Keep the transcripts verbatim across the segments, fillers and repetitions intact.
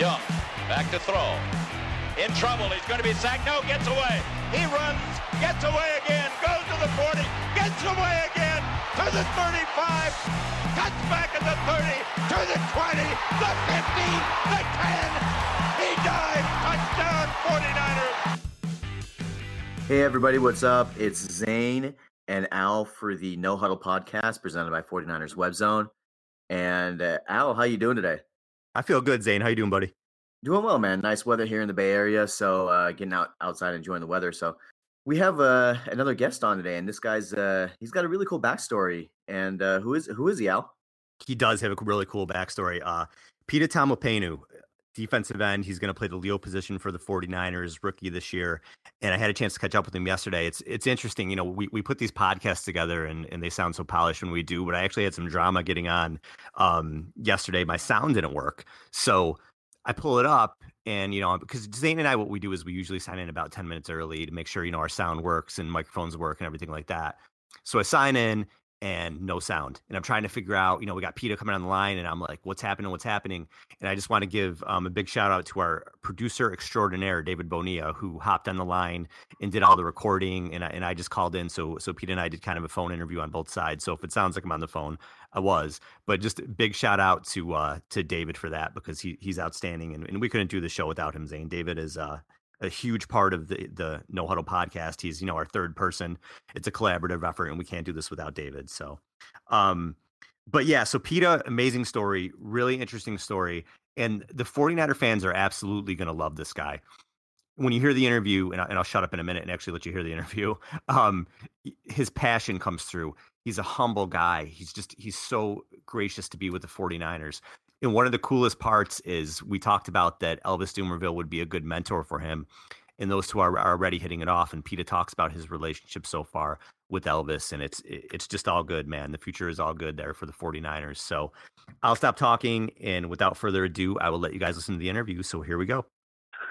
Young, back to throw. In trouble, he's going to be sacked. No, gets away. He runs, gets away again, goes to the forty, gets away again, to the thirty-five, cuts back at the thirty, to the twenty, the fifteen, the ten. He dives, touchdown, forty-niners. Hey everybody, what's up? It's Zane and Al for the No Huddle Podcast presented by forty-niners WebZone. And uh, Al, how you doing today? I feel good, Zane. How you doing, buddy? Doing well, man. Nice weather here in the Bay Area, so uh, getting out outside enjoying the weather. So we have uh, another guest on today, and this guy's uh, he's got a really cool backstory. And uh, who is who is he, Al? He does have a really cool backstory. Uh, Pita Taumoepenu, defensive end. He's going to play the Leo position for the forty-niners, rookie this year. And I had a chance to catch up with him yesterday. It's it's interesting. You know, we, we put these podcasts together and, and they sound so polished when we do, but I actually had some drama getting on um, yesterday. My sound didn't work. So I pull it up and, you know, because Zane and I, what we do is we usually sign in about ten minutes early to make sure, you know, our sound works and microphones work and everything like that. So I sign in and no sound. And I'm trying to figure out, you know, we got Pita coming on the line and I'm like, what's happening? What's happening? And I just want to give um, a big shout out to our producer extraordinaire, David Bonilla, who hopped on the line and did all the recording. And I, and I just called in. So, so Pita and I did kind of a phone interview on both sides. So if it sounds like I'm on the phone, I was, but just a big shout out to, uh, to David for that, because he he's outstanding and, and we couldn't do the show without him, Zane. David is, uh, a huge part of the, the No Huddle Podcast. He's, you know, our third person. It's a collaborative effort and we can't do this without David. So, um, but yeah, so Pita, amazing story, really interesting story. And the forty-niner fans are absolutely going to love this guy. When you hear the interview, and, I, and I'll shut up in a minute and actually let you hear the interview, um, his passion comes through. He's a humble guy. He's just, he's so gracious to be with the forty-niners. And one of the coolest parts is we talked about that Elvis Dumervil would be a good mentor for him. And those two are, are already hitting it off. And Pita talks about his relationship so far with Elvis. And it's it's just all good, man. The future is all good there for the forty-niners. So I'll stop talking. And without further ado, I will let you guys listen to the interview. So here we go.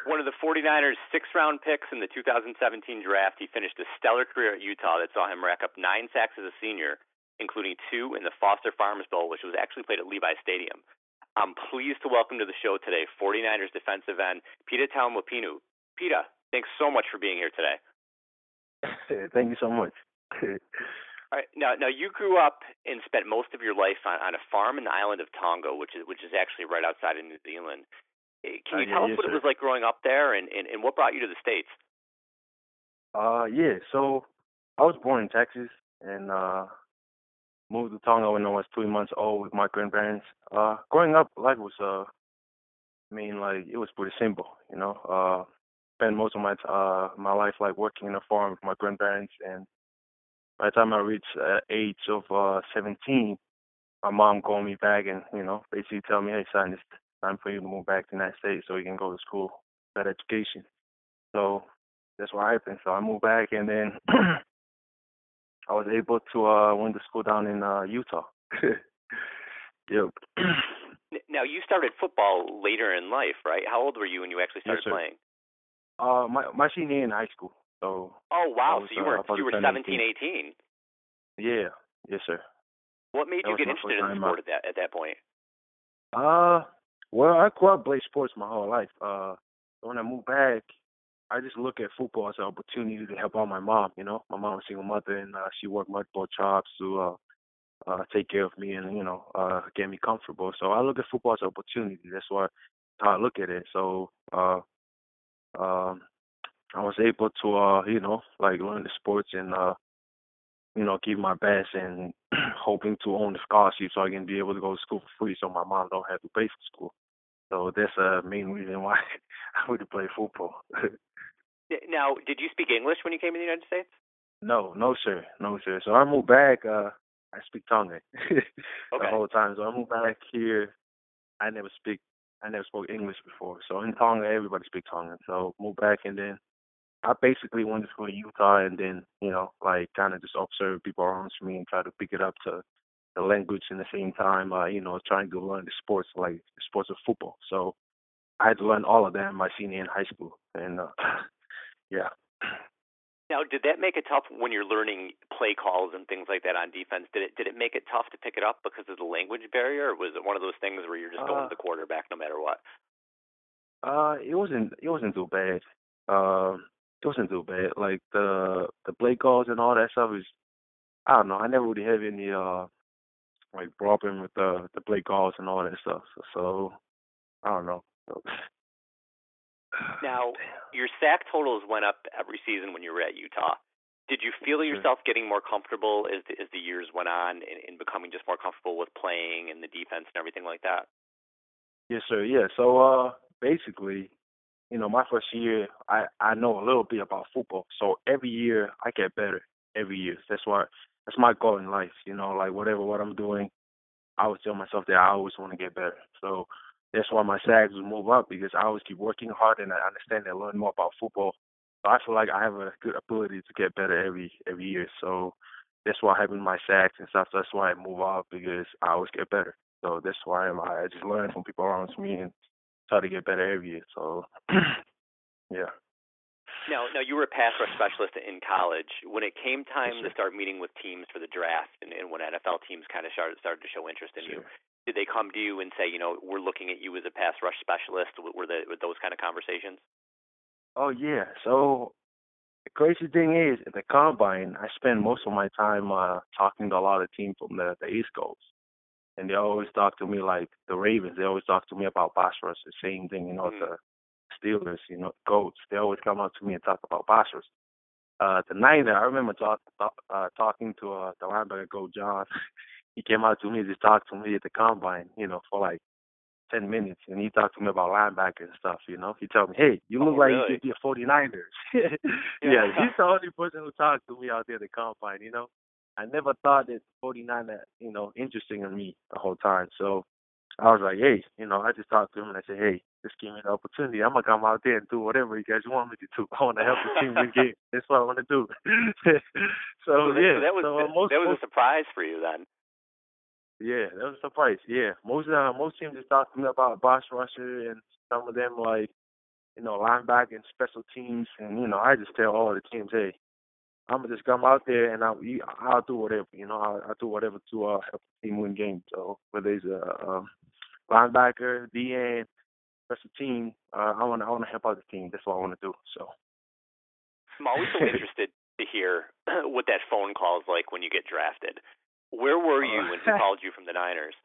One of the forty-niners' six-round picks in the two thousand seventeen draft, he finished a stellar career at Utah that saw him rack up nine sacks as a senior, including two in the Foster Farms Bowl, which was actually played at Levi Stadium. I'm pleased to welcome to the show today forty-niners defensive end Pita Taumoepenu. Pita, thanks so much for being here today. Thank you so much. All right, now, now you grew up and spent most of your life on, on a farm in the island of Tonga, which is which is actually right outside of New Zealand. Can you uh, tell yeah, us yes, what sir. it was like growing up there, and, and, and what brought you to the States? Uh, yeah, so I was born in Texas and uh, moved to Tonga when I was three months old with my grandparents. Uh, growing up, life was, uh, I mean, like, it was pretty simple, you know. Uh, spent most of my uh, my life, like, working in a farm with my grandparents. And by the time I reached the uh, age of uh, seventeen, my mom called me back and, you know, basically tell me, hey, son, it's time for you to move back to the United States so you can go to school, get education. So that's what happened. So I moved back, and then I was able to uh, went to school down in uh, Utah. Yep. Now, you started football later in life, right? How old were you when you actually started yes, playing? Uh, my my senior year in high school. So. Oh, wow. Was, so you were uh, you were seventeen, eighteen. Yeah. Yes, sir. What made that you get interested in the sport at that, at that point? Uh, well, I grew up playing sports my whole life. Uh, when I moved back, I just look at football as an opportunity to help out my mom, you know. My mom was a single mother, and uh, she worked multiple jobs to uh, uh, take care of me and, you know, uh, get me comfortable. So I look at football as an opportunity. That's why how I look at it. So uh, um, I was able to, uh, you know, like learn the sports and, uh, you know, give my best and hoping to own a scholarship so I can be able to go to school for free so my mom don't have to pay for school. So that's a main reason why I would play football. Now, did you speak English when you came to the United States? No, no, sir. No, sir. So I moved back. Uh, I speak Tongan okay. the whole time. So I moved back here. I never speak. I never spoke English before. So in Tonga, everybody speaks Tongan. So moved back, and then I basically went to school in Utah, and then, you know, like kind of just observe people around me and try to pick it up to the language in the same time, uh, you know, trying to learn the sports, like the sports of football. So I had to learn all of that in my senior in high school. And, uh, yeah. Now, did that make it tough when you're learning play calls and things like that on defense? Did it did it make it tough to pick it up because of the language barrier, or was it one of those things where you're just going uh, to the quarterback no matter what? Uh, it wasn't it wasn't too bad. Um, it wasn't too bad. Like the the play calls and all that stuff is, I don't know. I never really have any uh like problem with the the play calls and all that stuff. So, so I don't know. Now, your sack totals went up every season when you were at Utah. Did you feel yourself getting more comfortable as the, as the years went on and, and becoming just more comfortable with playing and the defense and everything like that? Yes, sir. Yeah. So uh, basically, you know, my first year, I, I know a little bit about football. So every year I get better every year. That's why that's my goal in life. You know, like whatever what I'm doing, I always tell myself that I always want to get better. So that's why my sags will move up, because I always keep working hard and I understand and learn more about football. So I feel like I have a good ability to get better every every year. So that's why having my sacks and stuff, that's why I move up, because I always get better. So that's why I'm, I just learn from people around me and try to get better every year. So, yeah. Now, now, you were a pass rush specialist in college. When it came time yes, to start meeting with teams for the draft and, and when N F L teams kind of started, started to show interest in sure. you, did they come to you and say, you know, we're looking at you as a pass rush specialist? Were, the, were those kind of conversations? Oh, yeah. So the crazy thing is, at the Combine, I spend most of my time uh, talking to a lot of teams from the, the East Coast. And they always talk to me like the Ravens. They always talk to me about pass rush. The same thing, you know, mm-hmm. the Steelers, you know, Goats. They always come up to me and talk about pass rush. Uh, the Niners, I remember talk, talk, uh, talking to uh, the linebacker, Goat John. He came out to me and just talked to me at the Combine, you know, for like ten minutes, and he talked to me about linebacker and stuff, you know. He told me, hey, you look oh, like really? you could be a 49ers. yeah, yeah, he's the only person who talked to me out there at the Combine, you know. I never thought that forty-nine, you know, interesting in me the whole time. So I was like, hey, you know, I just talked to him and I said, hey, this gave me an opportunity. I'm going to come out there and do whatever you guys want me to do. I want to help the team win games. That's what I want to do. so, well, that, yeah. That was, so, uh, most, that was a surprise for you then. Yeah, that was a surprise. Yeah, most uh, most teams just talk to me about boss rusher, and some of them like, you know, linebacker and special teams, and you know, I just tell all the teams, hey, I'm gonna just come out there and I'll I'll do whatever, you know, I'll, I'll do whatever to uh, help the team win games. So whether it's a uh, linebacker, D N, special team, uh, I want I want to help out the team. That's what I want to do. So I'm always so interested to hear what that phone call is like when you get drafted. Where were you when he called you from the Niners?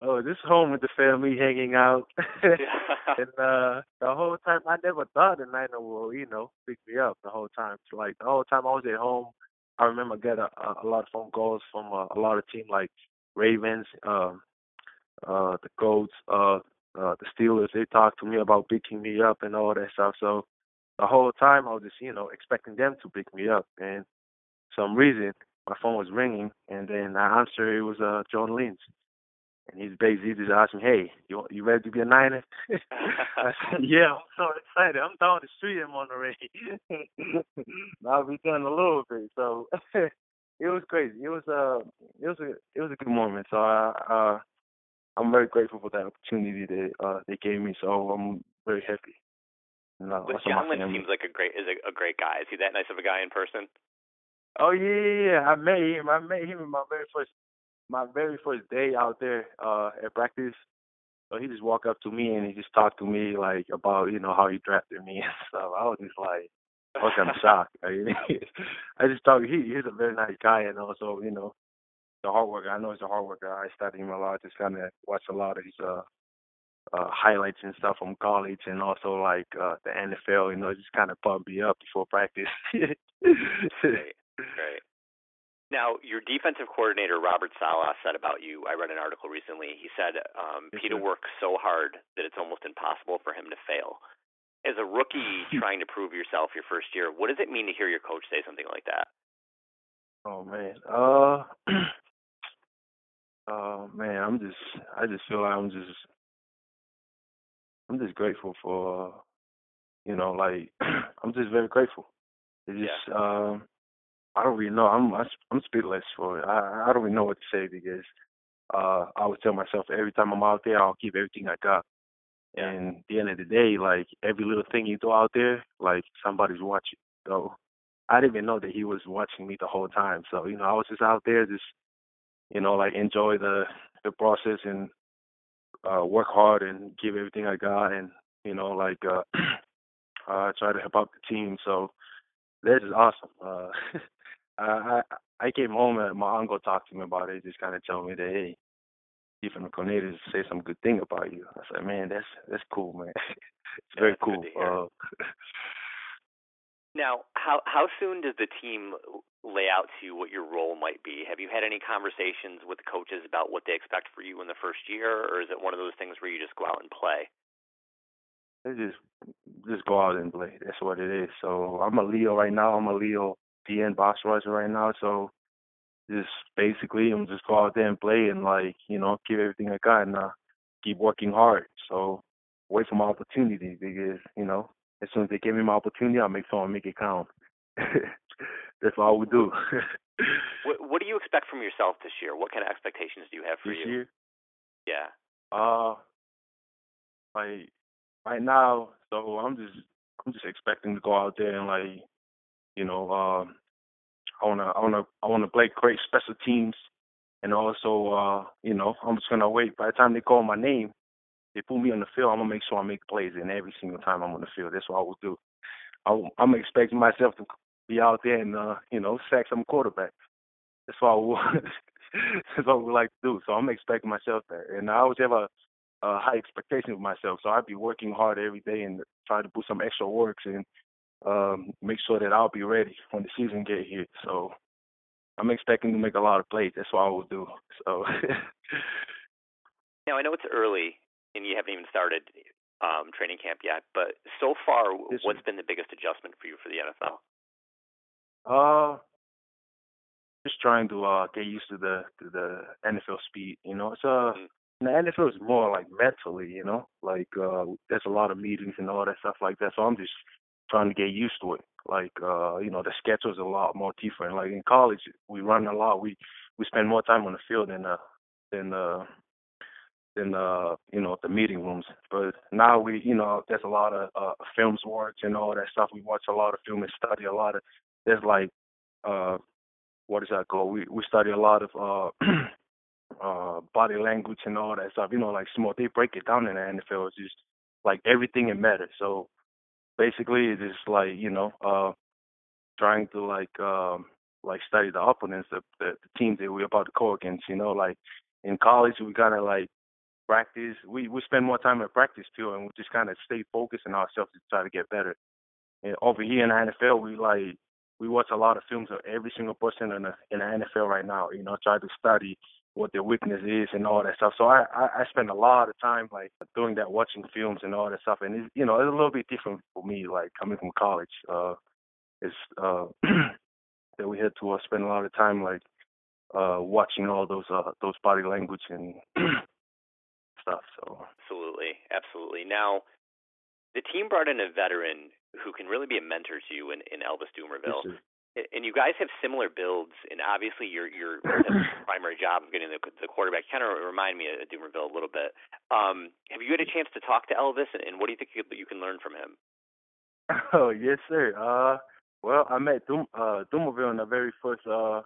Oh, just home with the family, hanging out. and uh, the whole time, I never thought the Niners would, you know, pick me up the whole time. So, like, the whole time I was at home, I remember getting a, a lot of phone calls from uh, a lot of teams like Ravens, um, uh, the Colts, uh, uh, the Steelers. They talked to me about picking me up and all that stuff. So the whole time I was just, you know, expecting them to pick me up. And for some reason, my phone was ringing, and then I answered. It was uh, John Lynch, and he's basically just asked me, "Hey, you you ready to be a Niner?" I said, "Yeah, I'm so excited. I'm down the street in Monterey. I'll be done a little bit." So it was crazy. It was a uh, it was a it was a good moment. So I uh, I'm very grateful for that opportunity that uh, they gave me. So I'm very happy. No, but John Lynch seems like a great is a, a great guy. Is he that nice of a guy in person? Oh yeah, yeah, I met him. I met him in my very first, my very first day out there uh, at practice. So he just walked up to me and he just talked to me like about, you know, how he drafted me and stuff. I was just like, I was kind of shocked. I just thought he he's a very nice guy, and also, you know, the hard worker. I know he's a hard worker. I studied him a lot. Just kind of watched a lot of his uh, uh, highlights and stuff from college, and also like uh, the N F L. You know, just kind of pumped me up before practice. Right. Now, your defensive coordinator, Robert Salas, said about you, I read an article recently, he said, um, yes, Pita works so hard that it's almost impossible for him to fail. As a rookie trying to prove yourself your first year, what does it mean to hear your coach say something like that? Oh, man. Uh, oh, man, I'm just, I just feel like I'm just, I'm just grateful for, you know, like, I'm just very grateful. It's just, yeah. um, I don't really know. I'm I'm speechless for it. I I don't really know what to say, because uh, I would tell myself every time I'm out there, I'll give everything I got. Yeah. And at the end of the day, like every little thing you do out there, like somebody's watching. So I didn't even know that he was watching me the whole time. So you know, I was just out there, just you know, like enjoy the the process and uh, work hard and give everything I got. And you know, like uh, I try to help out the team. So that's just awesome. Uh, I I came home and my uncle talked to me about it. He just kind of told me that, hey, you from the Cornelius say some good thing about you. I said, man, that's that's cool, man. It's very that's cool. Uh, now, how how soon does the team lay out to you what your role might be? Have you had any conversations with the coaches about what they expect for you in the first year, or is it one of those things where you just go out and play? They just just go out and play. That's what it is. So I'm a Leo right now. I'm a Leo D N box rusher right now. So just basically, I'm just go out there and play and, like, you know, give everything I got and uh, keep working hard. So wait for my opportunity because, you know, as soon as they give me my opportunity, I'll make sure I make it count. That's all we do. what, what do you expect from yourself this year? What kind of expectations do you have for this you? Year? Yeah. Uh, like right now, so I'm just I'm just expecting to go out there and, like, you know, um, I wanna I wanna I wanna play great special teams, and also uh, you know, I'm just gonna wait. By the time they call my name, they put me on the field. I'm gonna make sure I make plays, and every single time I'm on the field, that's what I will do. I, I'm expecting myself to be out there and uh, you know, sack some quarterbacks. That's what I would, that's what I would like to do. So I'm expecting myself there, and I always have a, a high expectation of myself. So I'd be working hard every day and try to put some extra works in. Um, make sure that I'll be ready when the season get here. So I'm expecting to make a lot of plays. That's what I will do. So now I know it's early and you haven't even started um, training camp yet, but so far, this what's week. been the biggest adjustment for you for the N F L? Uh, just trying to uh, get used to the to the N F L speed. You know, it's uh, mm-hmm. the N F L is more like mentally. You know, like uh, there's a lot of meetings and all that stuff like that. So I'm just trying to get used to it. Like, uh, you know, the schedule is a lot more different. Like in college, we run a lot. We we spend more time on the field than uh, than uh, than uh, you know, the meeting rooms. But now we, you know, there's a lot of uh, films work and all that stuff. We watch a lot of film and study a lot of. There's like, uh, what is that called? We we study a lot of uh, uh, body language and all that stuff. You know, like small. They break it down in the N F L. It's just like everything it matters. So basically, it's just like, you know, uh, trying to like um, like study the opponents, the, the, the teams that we're about to go against. You know, like in college, we kind of like practice. We, we spend more time at practice too, and we just kind of stay focused on ourselves to try to get better. And over here in the N F L, we like we watch a lot of films of every single person in the, in the N F L right now. You know, try to study what their weakness is and all that stuff. So I, I, I spend a lot of time like doing that, watching films and all that stuff. And it's, you know, it's a little bit different for me, like coming from college. Uh, it's uh, that we had to uh, spend a lot of time like uh, watching all those uh, those body language and stuff. So absolutely, absolutely. Now, the team brought in a veteran who can really be a mentor to you in, in Elvis Dumervil. Yes, and you guys have similar builds, and obviously your your primary job of getting the, the quarterback kind of remind me of Dumervil a little bit. Um, have you had a chance to talk to Elvis, and, and what do you think you, you can learn from him? Oh, yes, sir. Uh, well, I met Dum, uh, Dumervil on the very first uh,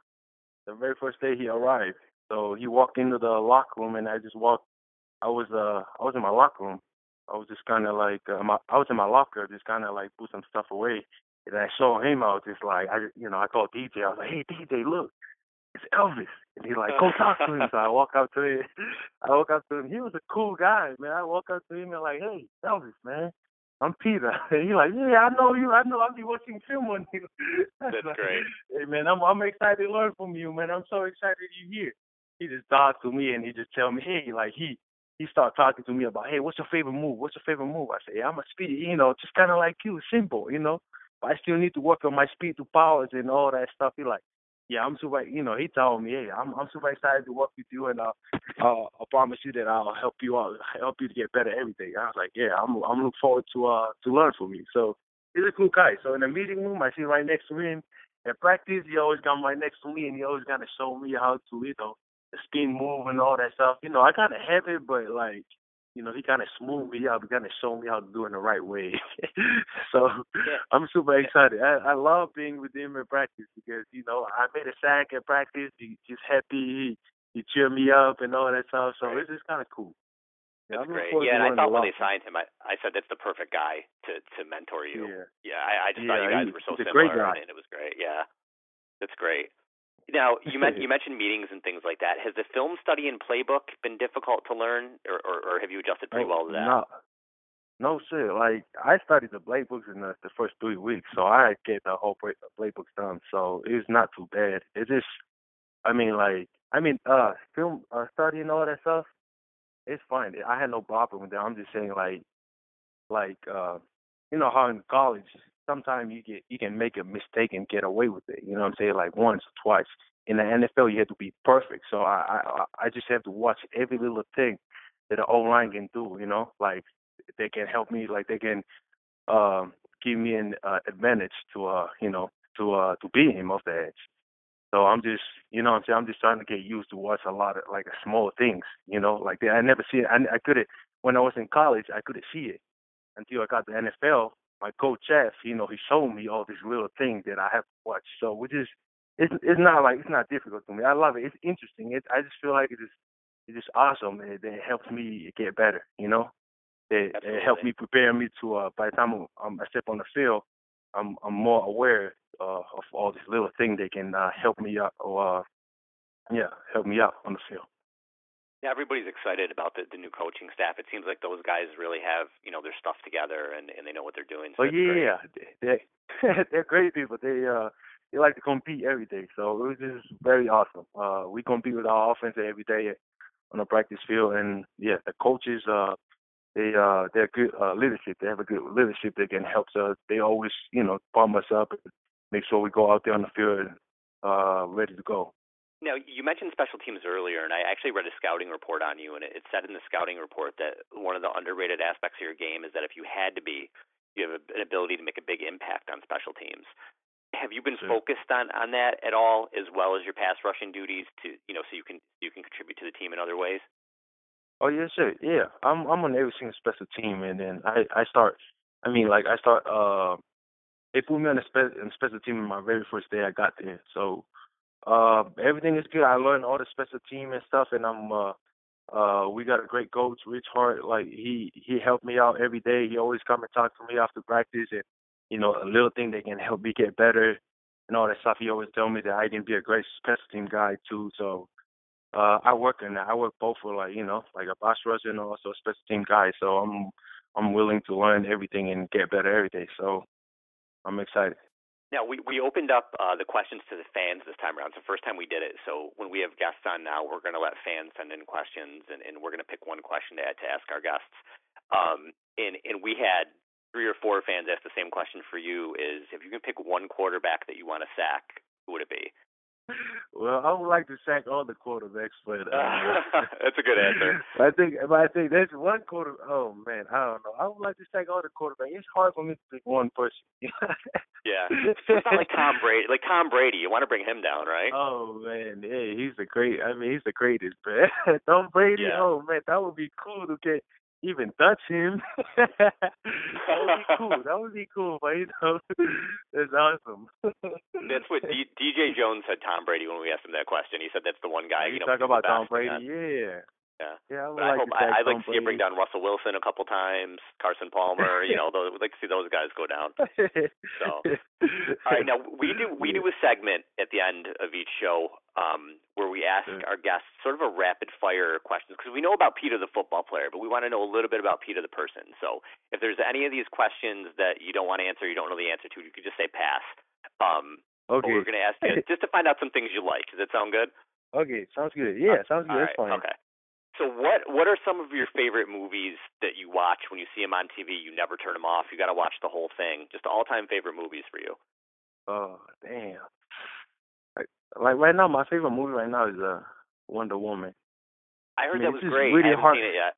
the very first day he arrived. So he walked into the locker room, and I just walked. I was uh I was in my locker room. I was just kind of like uh, my, I was in my locker, just kind of like put some stuff away. And I saw him. I was just like, I, you know, I called D J. I was like, "Hey, D J, look, it's Elvis." And he's like, "Go talk to him." So I walk out to him. I walk out to him. He was a cool guy, man. I walk out to him and like, "Hey, Elvis, man, I'm Pita." And he's like, "Yeah, I know you. I know. I'll be watching film on you." That's like, great. Hey, man, I'm I'm excited to learn from you, man. I'm so excited you're here. He just talked to me and he just tell me, "Hey, like he." He started talking to me about, "Hey, what's your favorite move? What's your favorite move?" I said, "Yeah, I'm a speed, you know, just kind of like you, simple, you know. But I still need to work on my speed to powers and all that stuff." He like, "Yeah, I'm super," you know, he told me, "Hey, I'm, I'm super excited to work with you, and uh, uh, I promise you that I'll help you out, help you to get better at everything." I was like, "Yeah, I'm, I'm looking forward to uh to learn from you." So he's a cool guy. So in the meeting room, I sit right next to him. At practice, he always come right next to me, and he always kind of show me how to, you know, skin move and all that stuff. You know, I kind of have it, but like, you know, he kind of smoothed me out. He kind of showed me how to do it in the right way. So yeah. I'm super excited. I, I love being with him at practice because, you know, I made a sack at practice. He, he's happy. He, he cheered me up and all that stuff. So right. It's just kind of cool. That's great. Yeah, and I thought when they signed him, I, I said that's the perfect guy to, to mentor you. Yeah, yeah I, I just yeah, thought you guys he, were so similar, and it was great. Yeah, that's great. Now, you, meant, you mentioned meetings and things like that. Has the film study and playbook been difficult to learn, or, or, or have you adjusted pretty well to that? No, no shit. Like, I studied the playbooks in the, the first three weeks, so I get the whole playbooks done, so it's not too bad. It's just, I mean, like, I mean, uh, film uh, study and all that stuff, it's fine. I had no problem with that. I'm just saying, like, like uh, you know how in college sometimes you get you can make a mistake and get away with it. You know what I'm saying? Like once or twice. In the N F L, you have to be perfect. So I, I, I just have to watch every little thing that the O-line can do. You know, like they can help me. Like they can uh, give me an uh, advantage to uh, you know to uh, to beat him off the edge. So I'm just, you know what I'm saying, I'm just trying to get used to watch a lot of, like, small things, you know, like I never see it. I, I couldn't, when I was in college, I couldn't see it until I got to the N F L. My coach, Jeff, you know, he showed me all these little things that I have to watch. So which is, it's, it's not like, it's not difficult to me. I love it. It's interesting. It, I just feel like it's just, it's just awesome. It, it helps me get better, you know. It, it helps me prepare me to, uh, by the time I'm, I'm, I step on the field, I'm, I'm more aware uh, of all these little things that can uh, help me out, or uh, yeah, help me out on the field. Yeah, everybody's excited about the, the new coaching staff. It seems like those guys really have, you know, their stuff together and, and they know what they're doing. So oh yeah, yeah, they're, they're great people. They uh, they like to compete every day, so it was just very awesome. Uh, we compete with our offense every day on the practice field, and yeah, the coaches uh. They uh they're good uh, leadership. They have a good leadership that can help us. They always, you know, palm us up and make sure we go out there on the field uh ready to go. Now, you mentioned special teams earlier, and I actually read a scouting report on you, and it said in the scouting report that one of the underrated aspects of your game is that if you had to be, you have an ability to make a big impact on special teams. Have you been sure. focused on, on that at all, as well as your pass rushing duties to, you know, so you can you can contribute to the team in other ways? Oh yeah, sure. Yeah, I'm I'm on every single special team, and then I, I start. I mean, like I start. Uh, they put me on a spe- on special team in my very first day I got there. So uh, everything is good. I learned all the special team and stuff, and I'm. Uh, uh, we got a great coach, Rich Hart. Like he, he helped me out every day. He always come and talk to me after practice, and you know, a little thing that can help me get better and all that stuff. He always tell me that I can be a great special team guy too. So. Uh, I work in that. I work both for, like, you know, like a pass rusher and also a special team guy. So I'm I'm willing to learn everything and get better every day. So I'm excited. Now, we, we opened up uh, the questions to the fans this time around. It's the first time we did it. So when we have guests on now, we're going to let fans send in questions, and, and we're going to pick one question to, add to ask our guests. Um, and, and we had three or four fans ask the same question for you is, if you can pick one quarterback that you want to sack, who would it be? Well, I would like to sack all the quarterbacks, but uh, that's a good answer. I think, but I think there's one quarter. Oh man, I don't know. I would like to sack all the quarterbacks. It's hard for me to pick one person. Yeah, it's not like Tom Brady. Like Tom Brady, you want to bring him down, right? Oh man, yeah, he's the great. I mean, he's the greatest. But Tom Brady, yeah. Oh man, that would be cool to get. Even touch him. That would be cool. That would be cool, but you know, that's awesome. That's what D- DJ Jones said. Tom Brady, when we asked him that question, he said that's the one guy. You, you know, talk about Tom Brady, yeah, yeah. yeah I would but like I hope to I, I'd like to see him bring down Russell Wilson a couple times, Carson Palmer. You know, those, we'd like to see those guys go down. So, all right, now we do we do a segment at the end of each show. Um, where we ask sure. our guests sort of a rapid-fire questions, because we know about Pita the football player, but we want to know a little bit about Pita the person. So if there's any of these questions that you don't want to answer, you don't know the answer to, you could just say pass. Um, okay. But we're going to ask you just to find out some things you like. Does that sound good? Okay, sounds good. Yeah, uh, sounds good. Right. That's fine. Okay. So what what are some of your favorite movies that you watch when you see them on T V? You never turn them off. You got to watch the whole thing. Just all-time favorite movies for you. Oh, damn. Like right now, my favorite movie right now is uh, Wonder Woman. I heard I mean, that was great. Really I haven't hard. seen it yet.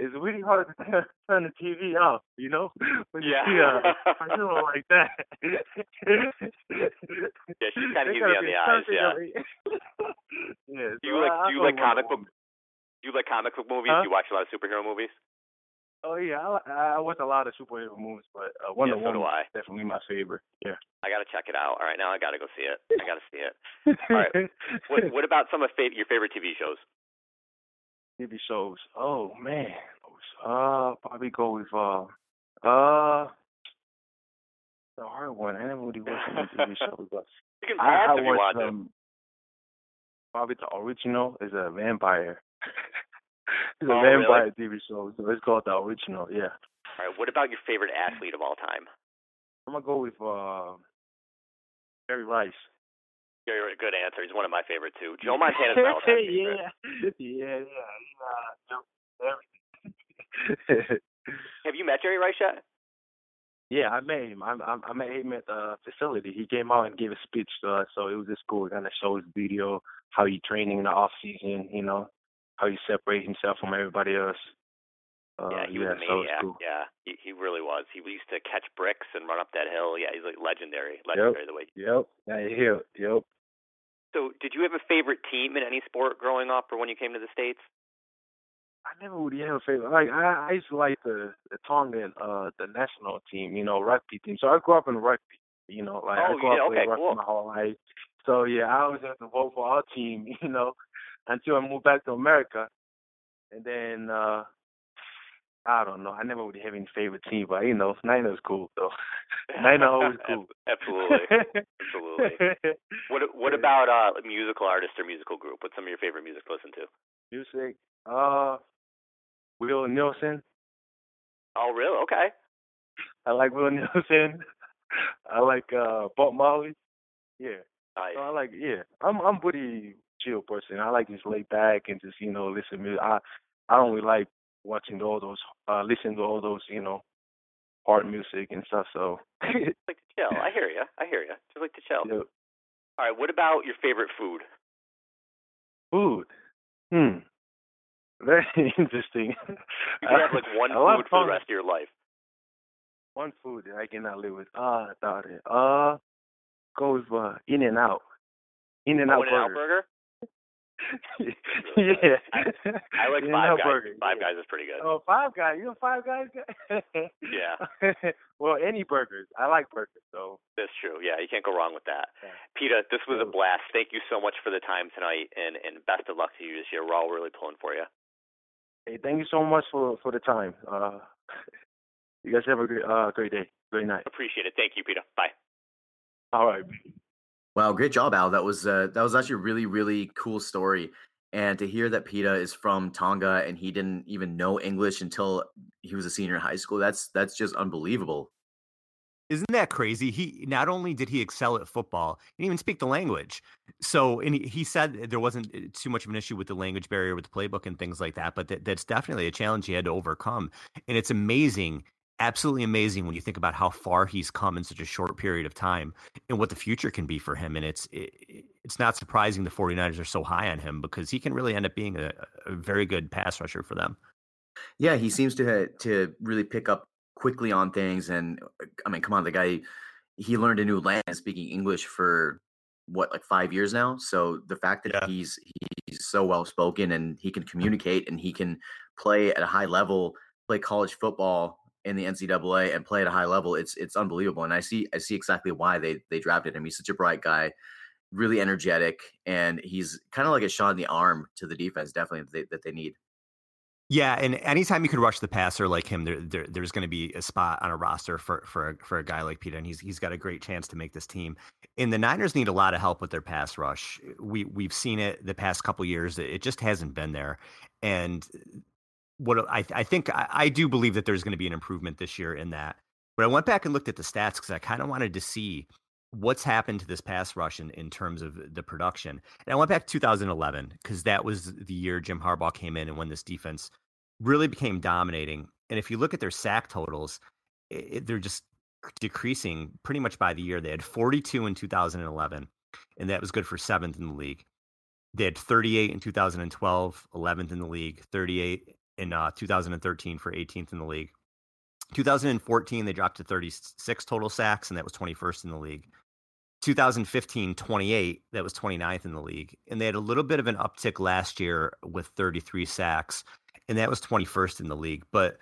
It's really hard to turn, turn the T V off, you know? When yeah. you see uh, a film like that. Yeah, she's kind of easy on the eyes, yeah. yeah so do you like, I, do you I like comic book? Do you like comic book movies? Huh? Do you watch a lot of superhero movies? Oh, yeah, I, I watch a lot of superhero movies, but uh, Wonder yeah, so Woman is definitely my favorite. Yeah, I got to check it out. All right, now I got to go see it. I got to see it. All right, what, what about some of fa- your favorite T V shows? T V shows. Oh man, uh, probably go with uh, uh, the hard one. I never really watched any T V shows, but you can I, I watched um, probably the original is a vampire. It's a oh, vampire really? T V show, so it's called the original. Yeah. All right. What about your favorite athlete of all time? I'm gonna go with uh, Jerry Rice. Jerry, good answer. He's one of my favorite too. Joe Montana's my favorite. yeah. yeah, yeah, yeah. Have you met Jerry Rice yet? Yeah, I met him. I, I, I met him at the facility. He came out and gave a speech to us, so it was just cool. Kind of shows video how he's training in the off season. You know, how he separates himself from everybody else. Uh, yeah, he yeah, was amazing. So cool. Yeah, he, he really was. He used to catch bricks and run up that hill. Yeah, he's like legendary, legendary yep. the way. Yep. Yeah, yeah, yep. So, did you have a favorite team in any sport growing up, or when you came to the States? I never really had a favorite. Like I, I used to like the the Tonga, uh, the national team, you know, rugby team. So I grew up in rugby. You know, like oh, I grew up okay, playing cool. rugby my whole life. So yeah, I always had to vote for our team, you know, until I moved back to America, and then. uh I don't know. I never would have any favorite team, but, you know, Niners cool, though. Niners always cool. Absolutely. Absolutely. What What about uh, musical artists or musical group? What's some of your favorite music to listen to? Music? Uh, Willie Nelson. Oh, really? Okay. I like Willie Nelson. I like uh, Bob Marley. Yeah. Nice. So I like, yeah. I'm I'm pretty chill person. I like just lay back and just, you know, listen to music. I, I don't really like watching all those, uh, listening to all those, you know, art music and stuff, so. Just like to chill. I hear you. I hear you. Just like to chill. Yep. All right, what about your favorite food? Food? Hmm. Very interesting. You can have, like, one food for the rest of your life. One food that I cannot live with. Ah, I thought it. Uh, go with uh, In-N-Out. In-N-Out oh, Burger. Burger? Really yeah, I, I like yeah, Five no Guys. Burger. Five yeah. Guys is pretty good. Oh, Five Guys! You know Five Guys? yeah. Well, any burgers. I like burgers, so that's true. Yeah, you can't go wrong with that. Yeah. Pita, this was a blast. Thank you so much for the time tonight, and, and best of luck to you this year. We're all really pulling for you. Hey, thank you so much for, for the time. Uh, you guys have a great uh, great day, great night. Appreciate it. Thank you, Pita. Bye. All right. Wow, great job, Al. That was uh, that was actually a really, really cool story. And to hear that Pita is from Tonga and he didn't even know English until he was a senior in high school, that's that's just unbelievable. Isn't that crazy? He not only did he excel at football, he didn't even speak the language. So and he, he said there wasn't too much of an issue with the language barrier with the playbook and things like that, but that, that's definitely a challenge he had to overcome. And it's amazing. Absolutely amazing when you think about how far he's come in such a short period of time and what the future can be for him. And it's it, it's not surprising the 49ers are so high on him because he can really end up being a, a very good pass rusher for them. Yeah, he seems to to really pick up quickly on things. And I mean, come on, the guy, he learned a new language speaking English for what, like five years now. So the fact that yeah. he's he's so well spoken and he can communicate and he can play at a high level, play college football in the N C double A and play at a high level, it's it's unbelievable. And I see I see exactly why they they drafted him. He's such a bright guy, really energetic, and he's kind of like a shot in the arm to the defense, definitely, that they, that they need. Yeah, and anytime you can rush the passer like him, there, there there's going to be a spot on a roster for for a, for a guy like Pita, and he's he's got a great chance to make this team. And the Niners need a lot of help with their pass rush. We, we've seen it the past couple years. It just hasn't been there. And What I, I think I, I do believe that there's going to be an improvement this year in that. But I went back and looked at the stats because I kind of wanted to see what's happened to this pass rush in, in terms of the production. And I went back to two thousand eleven because that was the year Jim Harbaugh came in and when this defense really became dominating. And if you look at their sack totals, it, it, they're just decreasing pretty much by the year. They had forty-two in two thousand eleven, and that was good for seventh in the league. They had thirty-eight in two thousand twelve, eleventh in the league, thirty-eight in uh, two thousand thirteen for eighteenth in the league. two thousand fourteen, they dropped to thirty-six total sacks, and that was twenty-first in the league. two thousand fifteen, twenty-eight, that was twenty-ninth in the league. And they had a little bit of an uptick last year with thirty-three sacks, and that was twenty-first in the league. But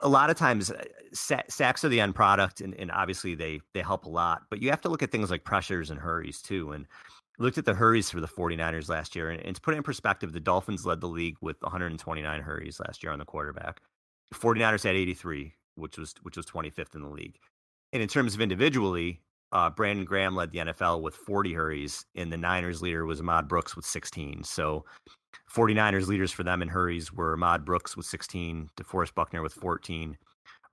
a lot of times, sa- sacks are the end product, and, and obviously they they help a lot. But you have to look at things like pressures and hurries, too. And looked at the hurries for the 49ers last year, and, and to put it in perspective, the Dolphins led the league with one hundred twenty-nine hurries last year on the quarterback. The 49ers had eighty-three, which was which was twenty-fifth in the league. And in terms of individually, uh, Brandon Graham led the N F L with forty hurries, and the Niners leader was Ahmad Brooks with sixteen. So 49ers leaders for them in hurries were Ahmad Brooks with sixteen, DeForest Buckner with fourteen,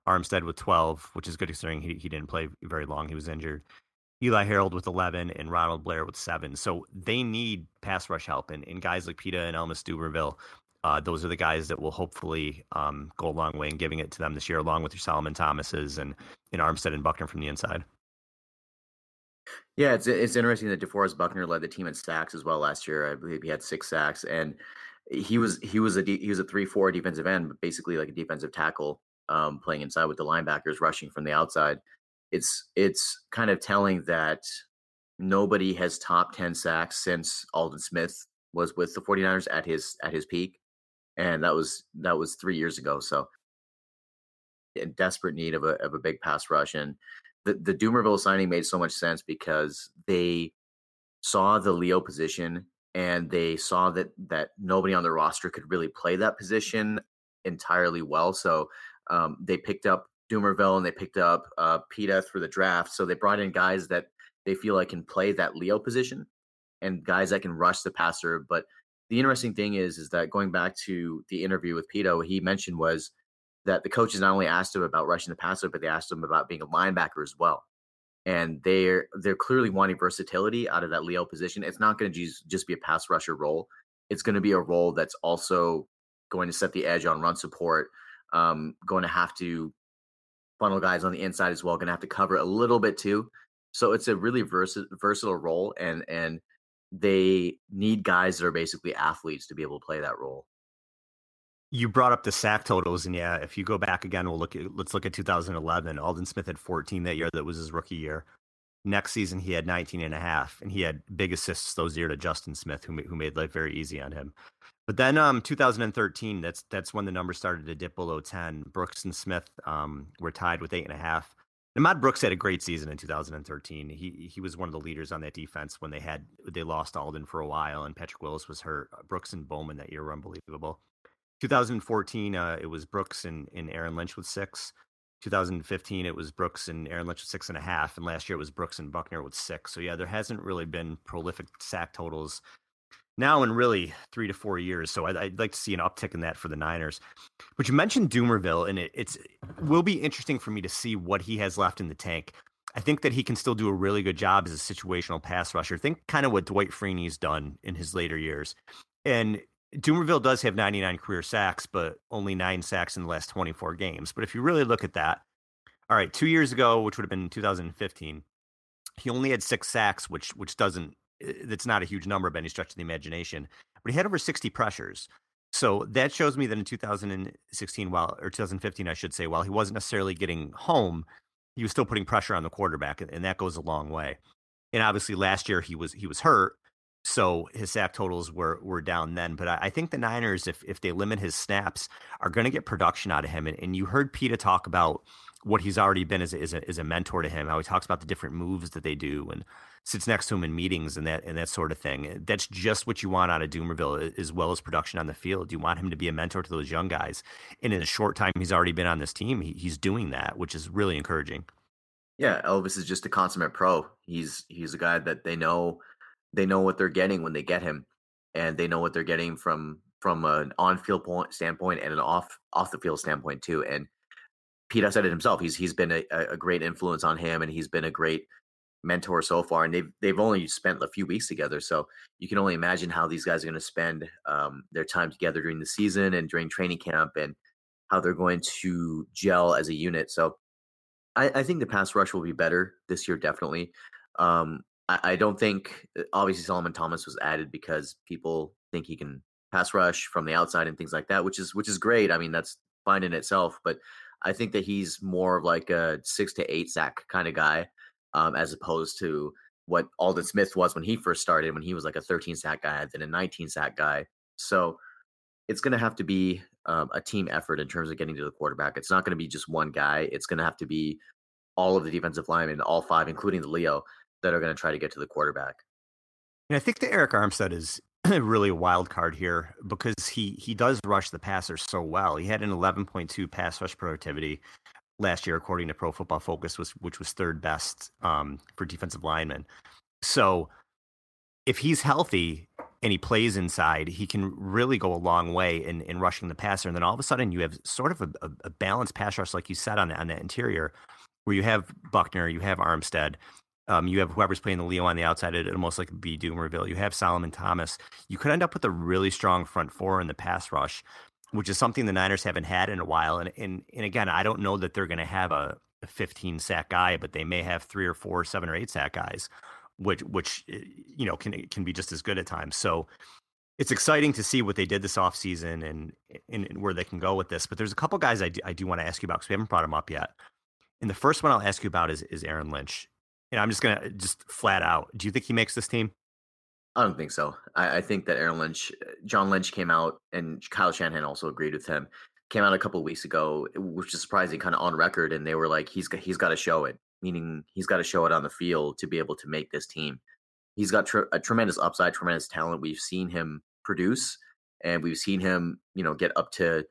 Armstead with twelve, which is good considering he, he didn't play very long. He was injured. Eli Harold with eleven and Ronald Blair with seven. So they need pass rush help. And, and guys like Pita and Elvis Dumervil, uh, those are the guys that will hopefully um, go a long way in giving it to them this year, along with your Solomon Thomases and, and Armstead and Buckner from the inside. Yeah, it's it's interesting that DeForest Buckner led the team in sacks as well last year. I believe he had six sacks, and he was he was a de- he was a three four defensive end, but basically like a defensive tackle um, playing inside with the linebackers rushing from the outside. It's it's kind of telling that nobody has topped ten sacks since Aldon Smith was with the 49ers at his at his peak, and that was that was three years ago. So, in desperate need of a of a big pass rush, and the the Dumervil signing made so much sense because they saw the Leo position and they saw that that nobody on the roster could really play that position entirely well. So um, they picked up Dumervil, and they picked up uh, Pita through the draft. So they brought in guys that they feel like can play that Leo position and guys that can rush the passer. But the interesting thing is, is that going back to the interview with Pita, what he mentioned was that the coaches not only asked him about rushing the passer, but they asked him about being a linebacker as well. And they're, they're clearly wanting versatility out of that Leo position. It's not going to just be a pass rusher role. It's going to be a role that's also going to set the edge on run support, um, going to have to funnel guys on the inside as well, going to have to cover a little bit too. So it's a really versa- versatile role, and and they need guys that are basically athletes to be able to play that role. You brought up the sack totals, and yeah, if you go back again, we'll look at let's look at two thousand eleven. Aldon Smith had fourteen that year. That was his rookie year. Next season, he had nineteen and a half, and he had big assists those year to Justin Smith, who who made life very easy on him. But then um, two thousand thirteen, that's that's when the numbers started to dip below ten. Brooks and Smith um, were tied with eight and a half. And Ahmad Brooks had a great season in two thousand thirteen. He he was one of the leaders on that defense when they had they lost Aldon for a while, and Patrick Willis was hurt. Brooks and Bowman that year were unbelievable. twenty fourteen, uh, it was Brooks and, and Aaron Lynch with six. two thousand fifteen, it was Brooks and Aaron Lynch with six and a half. And last year it was Brooks and Buckner with six. So yeah, there hasn't really been prolific sack totals now in really three to four years. So I'd, I'd like to see an uptick in that for the Niners. But you mentioned Dumervil, and it it's, it will be interesting for me to see what he has left in the tank. I think that he can still do a really good job as a situational pass rusher. Think kind of what Dwight Freeney's done in his later years. And Dumervil does have ninety-nine career sacks, but only nine sacks in the last twenty-four games. But if you really look at that, all right, two years ago, which would have been two thousand fifteen, he only had six sacks, which which doesn't that's not a huge number by any stretch of the imagination, but he had over sixty pressures. So that shows me that in two thousand sixteen, while or two thousand fifteen, I should say, while he wasn't necessarily getting home, he was still putting pressure on the quarterback, and that goes a long way. And obviously, last year he was he was hurt, so his sack totals were were down then. But I, I think the Niners, if if they limit his snaps, are going to get production out of him. And, and you heard Pita talk about what he's already been as a, as a, as a mentor to him, how he talks about the different moves that they do and sits next to him in meetings and that and that sort of thing. That's just what you want out of Dumervil, as well as production on the field. You want him to be a mentor to those young guys. And in a short time he's already been on this team, he, he's doing that, which is really encouraging. Yeah, Elvis is just a consummate pro. He's he's a guy that they know they know what they're getting when they get him, and they know what they're getting from from an on-field point standpoint and an off off the field standpoint too. And Pita said it himself. He's he's been a, a great influence on him, and he's been a great mentor so far. And they've they've only spent a few weeks together, so you can only imagine how these guys are going to spend um, their time together during the season and during training camp, and how they're going to gel as a unit. So I, I think the pass rush will be better this year, definitely. Um, I, I don't think obviously Solomon Thomas was added because people think he can pass rush from the outside and things like that, which is which is great. I mean, that's fine in itself, but I think that he's more of like a six to eight sack kind of guy, um, as opposed to what Aldon Smith was when he first started, when he was like a thirteen sack guy, then a nineteen sack guy. So it's going to have to be um, a team effort in terms of getting to the quarterback. It's not going to be just one guy. It's going to have to be all of the defensive linemen, all five, including the Leo, that are going to try to get to the quarterback. And I think that Arik Armstead is really a wild card here because he he does rush the passer so well. He had an eleven point two pass rush productivity last year, according to Pro Football Focus, was, which was third best um, for defensive linemen. So if he's healthy and he plays inside, he can really go a long way in, in rushing the passer. And then all of a sudden you have sort of a, a, a balanced pass rush, like you said, on, on that interior where you have Buckner, you have Armstead, um, you have whoever's playing the Leo on the outside, it almost like be Dumervil. You have Solomon Thomas. You could end up with a really strong front four in the pass rush, which is something the Niners haven't had in a while. And and, and again, I don't know that they're going to have a fifteen-sack guy, but they may have three or four, seven or eight-sack guys, which, which you know, can can be just as good at times. So it's exciting to see what they did this offseason and, and, and where they can go with this. But there's a couple guys I do, I do want to ask you about because we haven't brought them up yet. And the first one I'll ask you about is, is Aaron Lynch. And I'm just going to just flat out, do you think he makes this team? I don't think so. I, I think that Aaron Lynch, John Lynch came out, and Kyle Shanahan also agreed with him, came out a couple of weeks ago, which is surprising, kind of on record. And they were like, he's he's got to show it, meaning he's got to show it on the field to be able to make this team. He's got tr- a tremendous upside, tremendous talent. We've seen him produce, and we've seen him, you know, get up to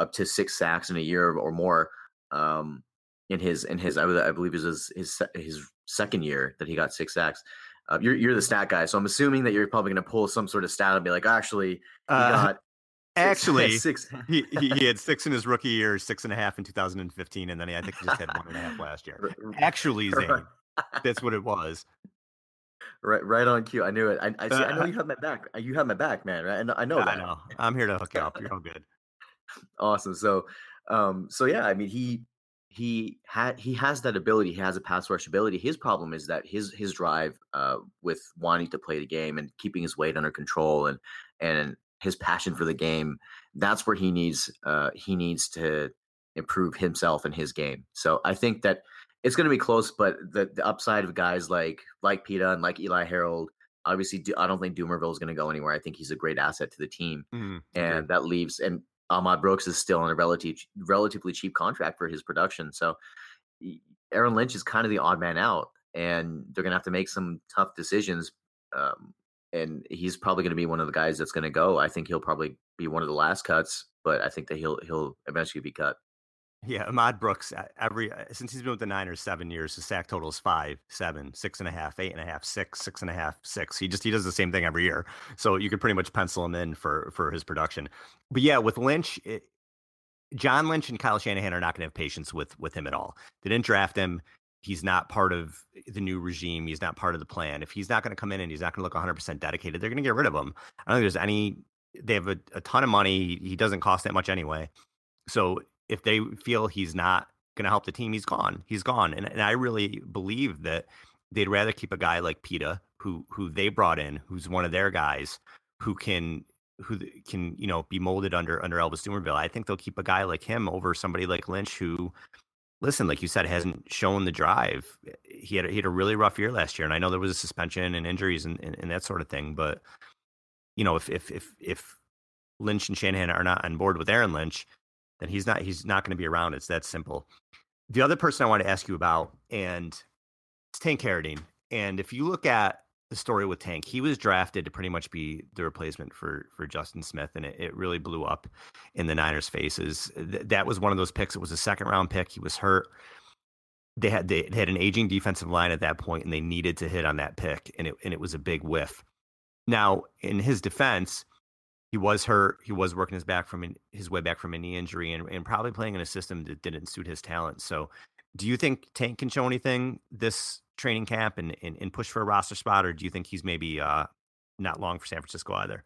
up to six sacks in a year or more. Um, in his in his, I, I believe it was his his second year that he got six sacks. Uh, you're you're the stat guy, so I'm assuming that you're probably going to pull some sort of stat and be like, actually, he got uh, six, actually six. he he had six in his rookie year, six and a half in two thousand fifteen, and then he, I think he just had one and a half last year. Actually, Zane, that's what it was. Right, right on cue. I knew it. I I, see, I know you have my back. You have my back, man. Right, and I know that. I know. I'm here to hook you up. You're all good. Awesome. So, um, so yeah, I mean, he he had he has that ability. He has a pass rush ability. His problem is that his his drive uh, with wanting to play the game and keeping his weight under control and and his passion for the game. That's where he needs uh, he needs to improve himself and his game. So I think that it's going to be close, but the, the upside of guys like like Pita and like Eli Harold, obviously, I don't think Dumervil is going to go anywhere. I think he's a great asset to the team, mm-hmm. and that leaves and. Ahmad Brooks is still on a relative, relatively cheap contract for his production. So Aaron Lynch is kind of the odd man out, and they're going to have to make some tough decisions. Um, and he's probably going to be one of the guys that's going to go. I think he'll probably be one of the last cuts, but I think that he'll he'll eventually be cut. Yeah, Ahmad Brooks, every since he's been with the Niners seven years, his sack total is five, seven, six and a half, eight and a half, six, six and a half, six. He just he does the same thing every year. So you could pretty much pencil him in for, for his production. But yeah, with Lynch, it, John Lynch and Kyle Shanahan are not going to have patience with with him at all. They didn't draft him. He's not part of the new regime. He's not part of the plan. If he's not going to come in and he's not going to look one hundred percent dedicated, they're going to get rid of him. I don't think there's any – they have a, a ton of money. He doesn't cost that much anyway. So – if they feel he's not going to help the team, he's gone. He's gone. And, and I really believe that they'd rather keep a guy like Pita, who who they brought in, who's one of their guys, who can who can you know be molded under under Elvis Dumervil. I think they'll keep a guy like him over somebody like Lynch, who, listen, like you said, hasn't shown the drive. He had a, he had a really rough year last year, and I know there was a suspension and injuries and, and, and that sort of thing. But you know, if if if if Lynch and Shanahan are not on board with Aaron Lynch, and he's not he's not going to be around. It's that simple. The other person I want to ask you about, and it's Tank Carradine. And if you look at the story with Tank, he was drafted to pretty much be the replacement for for Justin Smith, and it, it really blew up in the Niners' faces. Th- that was one of those picks. It was a second round pick. He was hurt. They had they had an aging defensive line at that point, and they needed to hit on that pick, and it and it was a big whiff. Now, in his defense, he was hurt. He was working his back from his way back from a knee injury, and, and probably playing in a system that didn't suit his talent. So, do you think Tank can show anything this training camp and and, and push for a roster spot, or do you think he's maybe uh, not long for San Francisco either?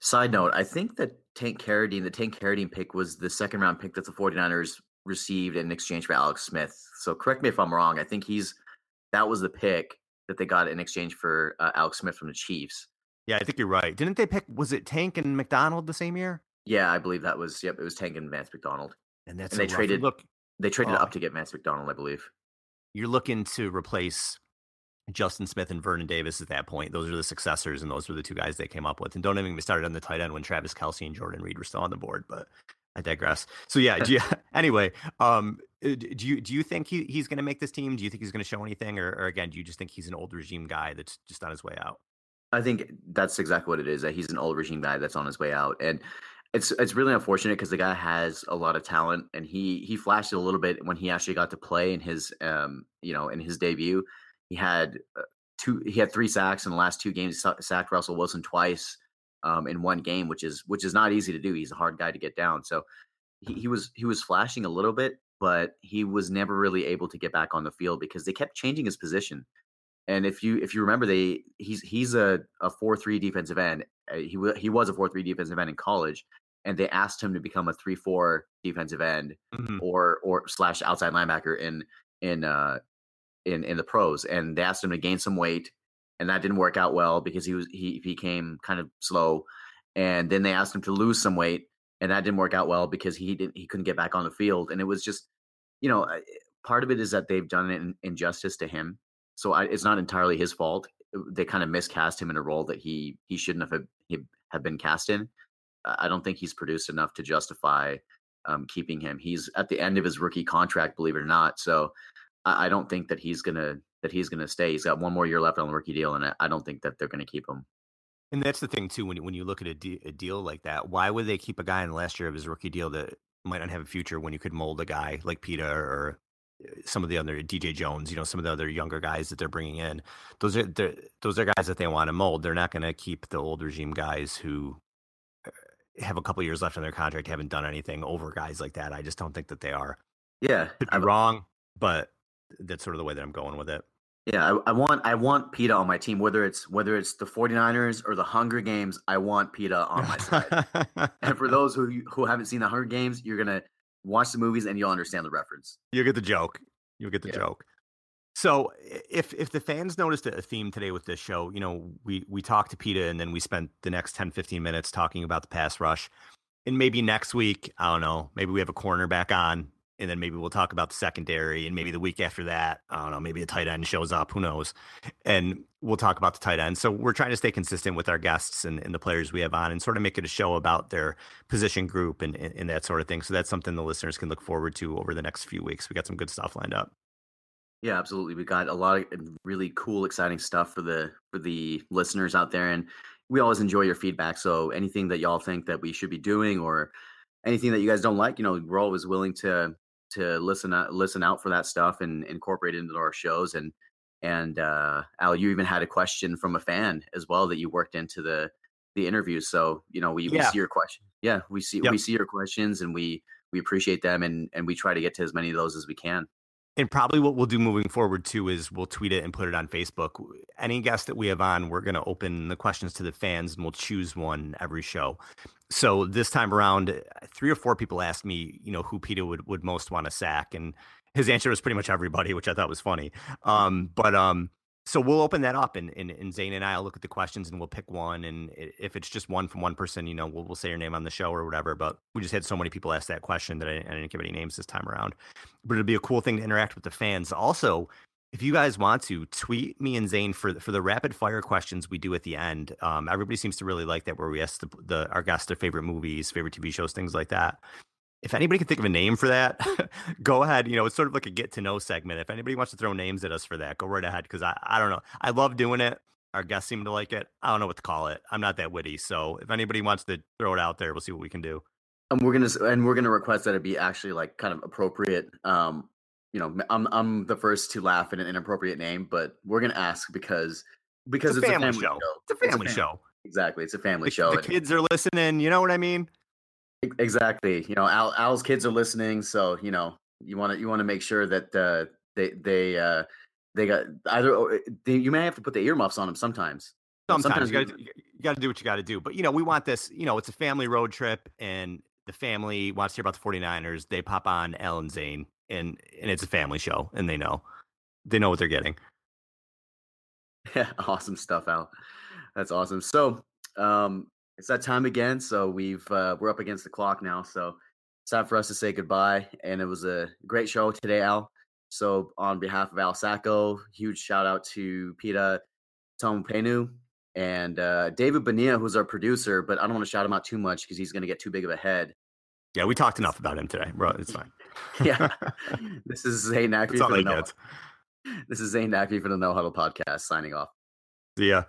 Side note: I think that Tank Carradine, the Tank Carradine pick, was the second round pick that the 49ers received in exchange for Alex Smith. So, correct me if I'm wrong. I think he's that was the pick that they got in exchange for uh, Alex Smith from the Chiefs. Yeah, I think you're right. Didn't they pick, was it Tank and McDonald the same year? Yeah, I believe that was, yep, it was Tank and Vance McDonald. And that's and they traded look. They traded oh. up to get Vance McDonald, I believe. You're looking to replace Justin Smith and Vernon Davis at that point. Those are the successors, and those were the two guys they came up with. And don't even get started on the tight end when Travis Kelce and Jordan Reed were still on the board, but I digress. So yeah, do you, anyway, um, do you do you think he, he's going to make this team? Do you think he's going to show anything? Or, or again, do you just think he's an old regime guy that's just on his way out? I think that's exactly what it is, that he's an all-regime guy that's on his way out. And it's it's really unfortunate because the guy has a lot of talent, and he he flashed it a little bit when he actually got to play in his um you know in his debut. He had two he had three sacks in the last two games. He sacked Russell Wilson twice um, in one game, which is which is not easy to do. He's a hard guy to get down. So he, he was he was flashing a little bit, but he was never really able to get back on the field because they kept changing his position. And if you if you remember, they he's he's a a four three defensive end. He he was a four three defensive end in college, and they asked him to become a three four defensive end mm-hmm. or or slash outside linebacker in in uh in in the pros. And they asked him to gain some weight, and that didn't work out well because he was he became kind of slow. And then they asked him to lose some weight, and that didn't work out well because he didn't he couldn't get back on the field. And it was just, you know, part of it is that they've done an injustice to him. So I, it's not entirely his fault. They kind of miscast him in a role that he he shouldn't have he, have been cast in. I don't think he's produced enough to justify um, keeping him. He's at the end of his rookie contract, believe it or not. So I, I don't think that he's gonna that he's gonna stay. He's got one more year left on the rookie deal, and I, I don't think that they're gonna keep him. And that's the thing too. When when you look at a, de- a deal like that, why would they keep a guy in the last year of his rookie deal that might not have a future when you could mold a guy like Pita or some of the other D J Jones, you know, some of the other younger guys that they're bringing in? Those are those are guys that they want to mold. They're not going to keep the old regime guys who have a couple of years left on their contract, haven't done anything over guys like that. I just don't think that they are. Yeah, could be wrong, but that's sort of the way that I'm going with it. Yeah, I, I want I want Pita on my team, whether it's whether it's the 49ers or the Hunger Games. I want Pita on my side. And for those who who haven't seen the Hunger Games, you're gonna watch the movies and you'll understand the reference. You'll get the joke. You'll get the yeah. joke. So if if the fans noticed a theme today with this show, you know, we, we talked to Pita and then we spent the next ten, fifteen minutes talking about the pass rush. And maybe next week, I don't know, maybe we have a cornerback on, and then maybe we'll talk about the secondary, and maybe the week after that, I don't know, maybe a tight end shows up, who knows? And we'll talk about the tight end. So we're trying to stay consistent with our guests and, and the players we have on, and sort of make it a show about their position group and, and, and that sort of thing. So that's something the listeners can look forward to over the next few weeks. We got some good stuff lined up. Yeah, absolutely. We got a lot of really cool, exciting stuff for the, for the listeners out there. And we always enjoy your feedback. So anything that y'all think that we should be doing or anything that you guys don't like, you know, we're always willing to, to listen, uh, listen out for that stuff and incorporate it into our shows. And, and uh, Al, you even had a question from a fan as well that you worked into the, the interview. So, you know, we, yeah. we see your question. Yeah. We see, yep. we see your questions, and we, we appreciate them. And, and we try to get to as many of those as we can. And probably what we'll do moving forward too is we'll tweet it and put it on Facebook. Any guest that we have on, we're going to open the questions to the fans, and we'll choose one every show. So this time around, three or four people asked me, you know, who Pita would, would most want to sack. And his answer was pretty much everybody, which I thought was funny. Um, but um, so we'll open that up, and, and, and Zane and I will look at the questions, and we'll pick one. And if it's just one from one person, you know, we'll, we'll say your name on the show or whatever. But we just had so many people ask that question that I, I didn't give any names this time around. But it'll be a cool thing to interact with the fans. Also, if you guys want to, tweet me and Zane for, for the rapid fire questions we do at the end. Um, everybody seems to really like that, where we ask the, the our guests their favorite movies, favorite T V shows, things like that. If anybody can think of a name for that, go ahead. You know, it's sort of like a get to know segment. If anybody wants to throw names at us for that, go right ahead. Cause I, I don't know. I love doing it. Our guests seem to like it. I don't know what to call it. I'm not that witty. So if anybody wants to throw it out there, we'll see what we can do. And we're going to, and we're going to request that it be actually like kind of appropriate. Um, you know, I'm, I'm the first to laugh at an inappropriate name, but we're going to ask because, because it's a, it's family, a family show. show. It's a family, it's a family show. Exactly. It's a family the, show. The kids are listening. You know what I mean? Exactly. You know, Al, Al's kids are listening, so you know you want to you want to make sure that uh, they they uh, they got either or, they, you may have to put the earmuffs on them sometimes. Sometimes, sometimes you got to do what you got to do. But you know, we want this. You know, it's a family road trip, and the family wants to hear about the 49ers. They pop on Al and Zane, and and it's a family show, and they know they know what they're getting. Yeah, awesome stuff, Al. That's awesome. So, um. It's that time again, so we've uh, we're up against the clock now. So it's time for us to say goodbye, and it was a great show today, Al. So on behalf of Al Sacco, huge shout out to Pita Taumoepenu and uh, David Bonilla, who's our producer. But I don't want to shout him out too much because he's going to get too big of a head. Yeah, we talked enough about him today, bro. It's fine. yeah, this is Zane Nackby for the No. This is Zane Nackby for the No Huddle Podcast signing off. See ya.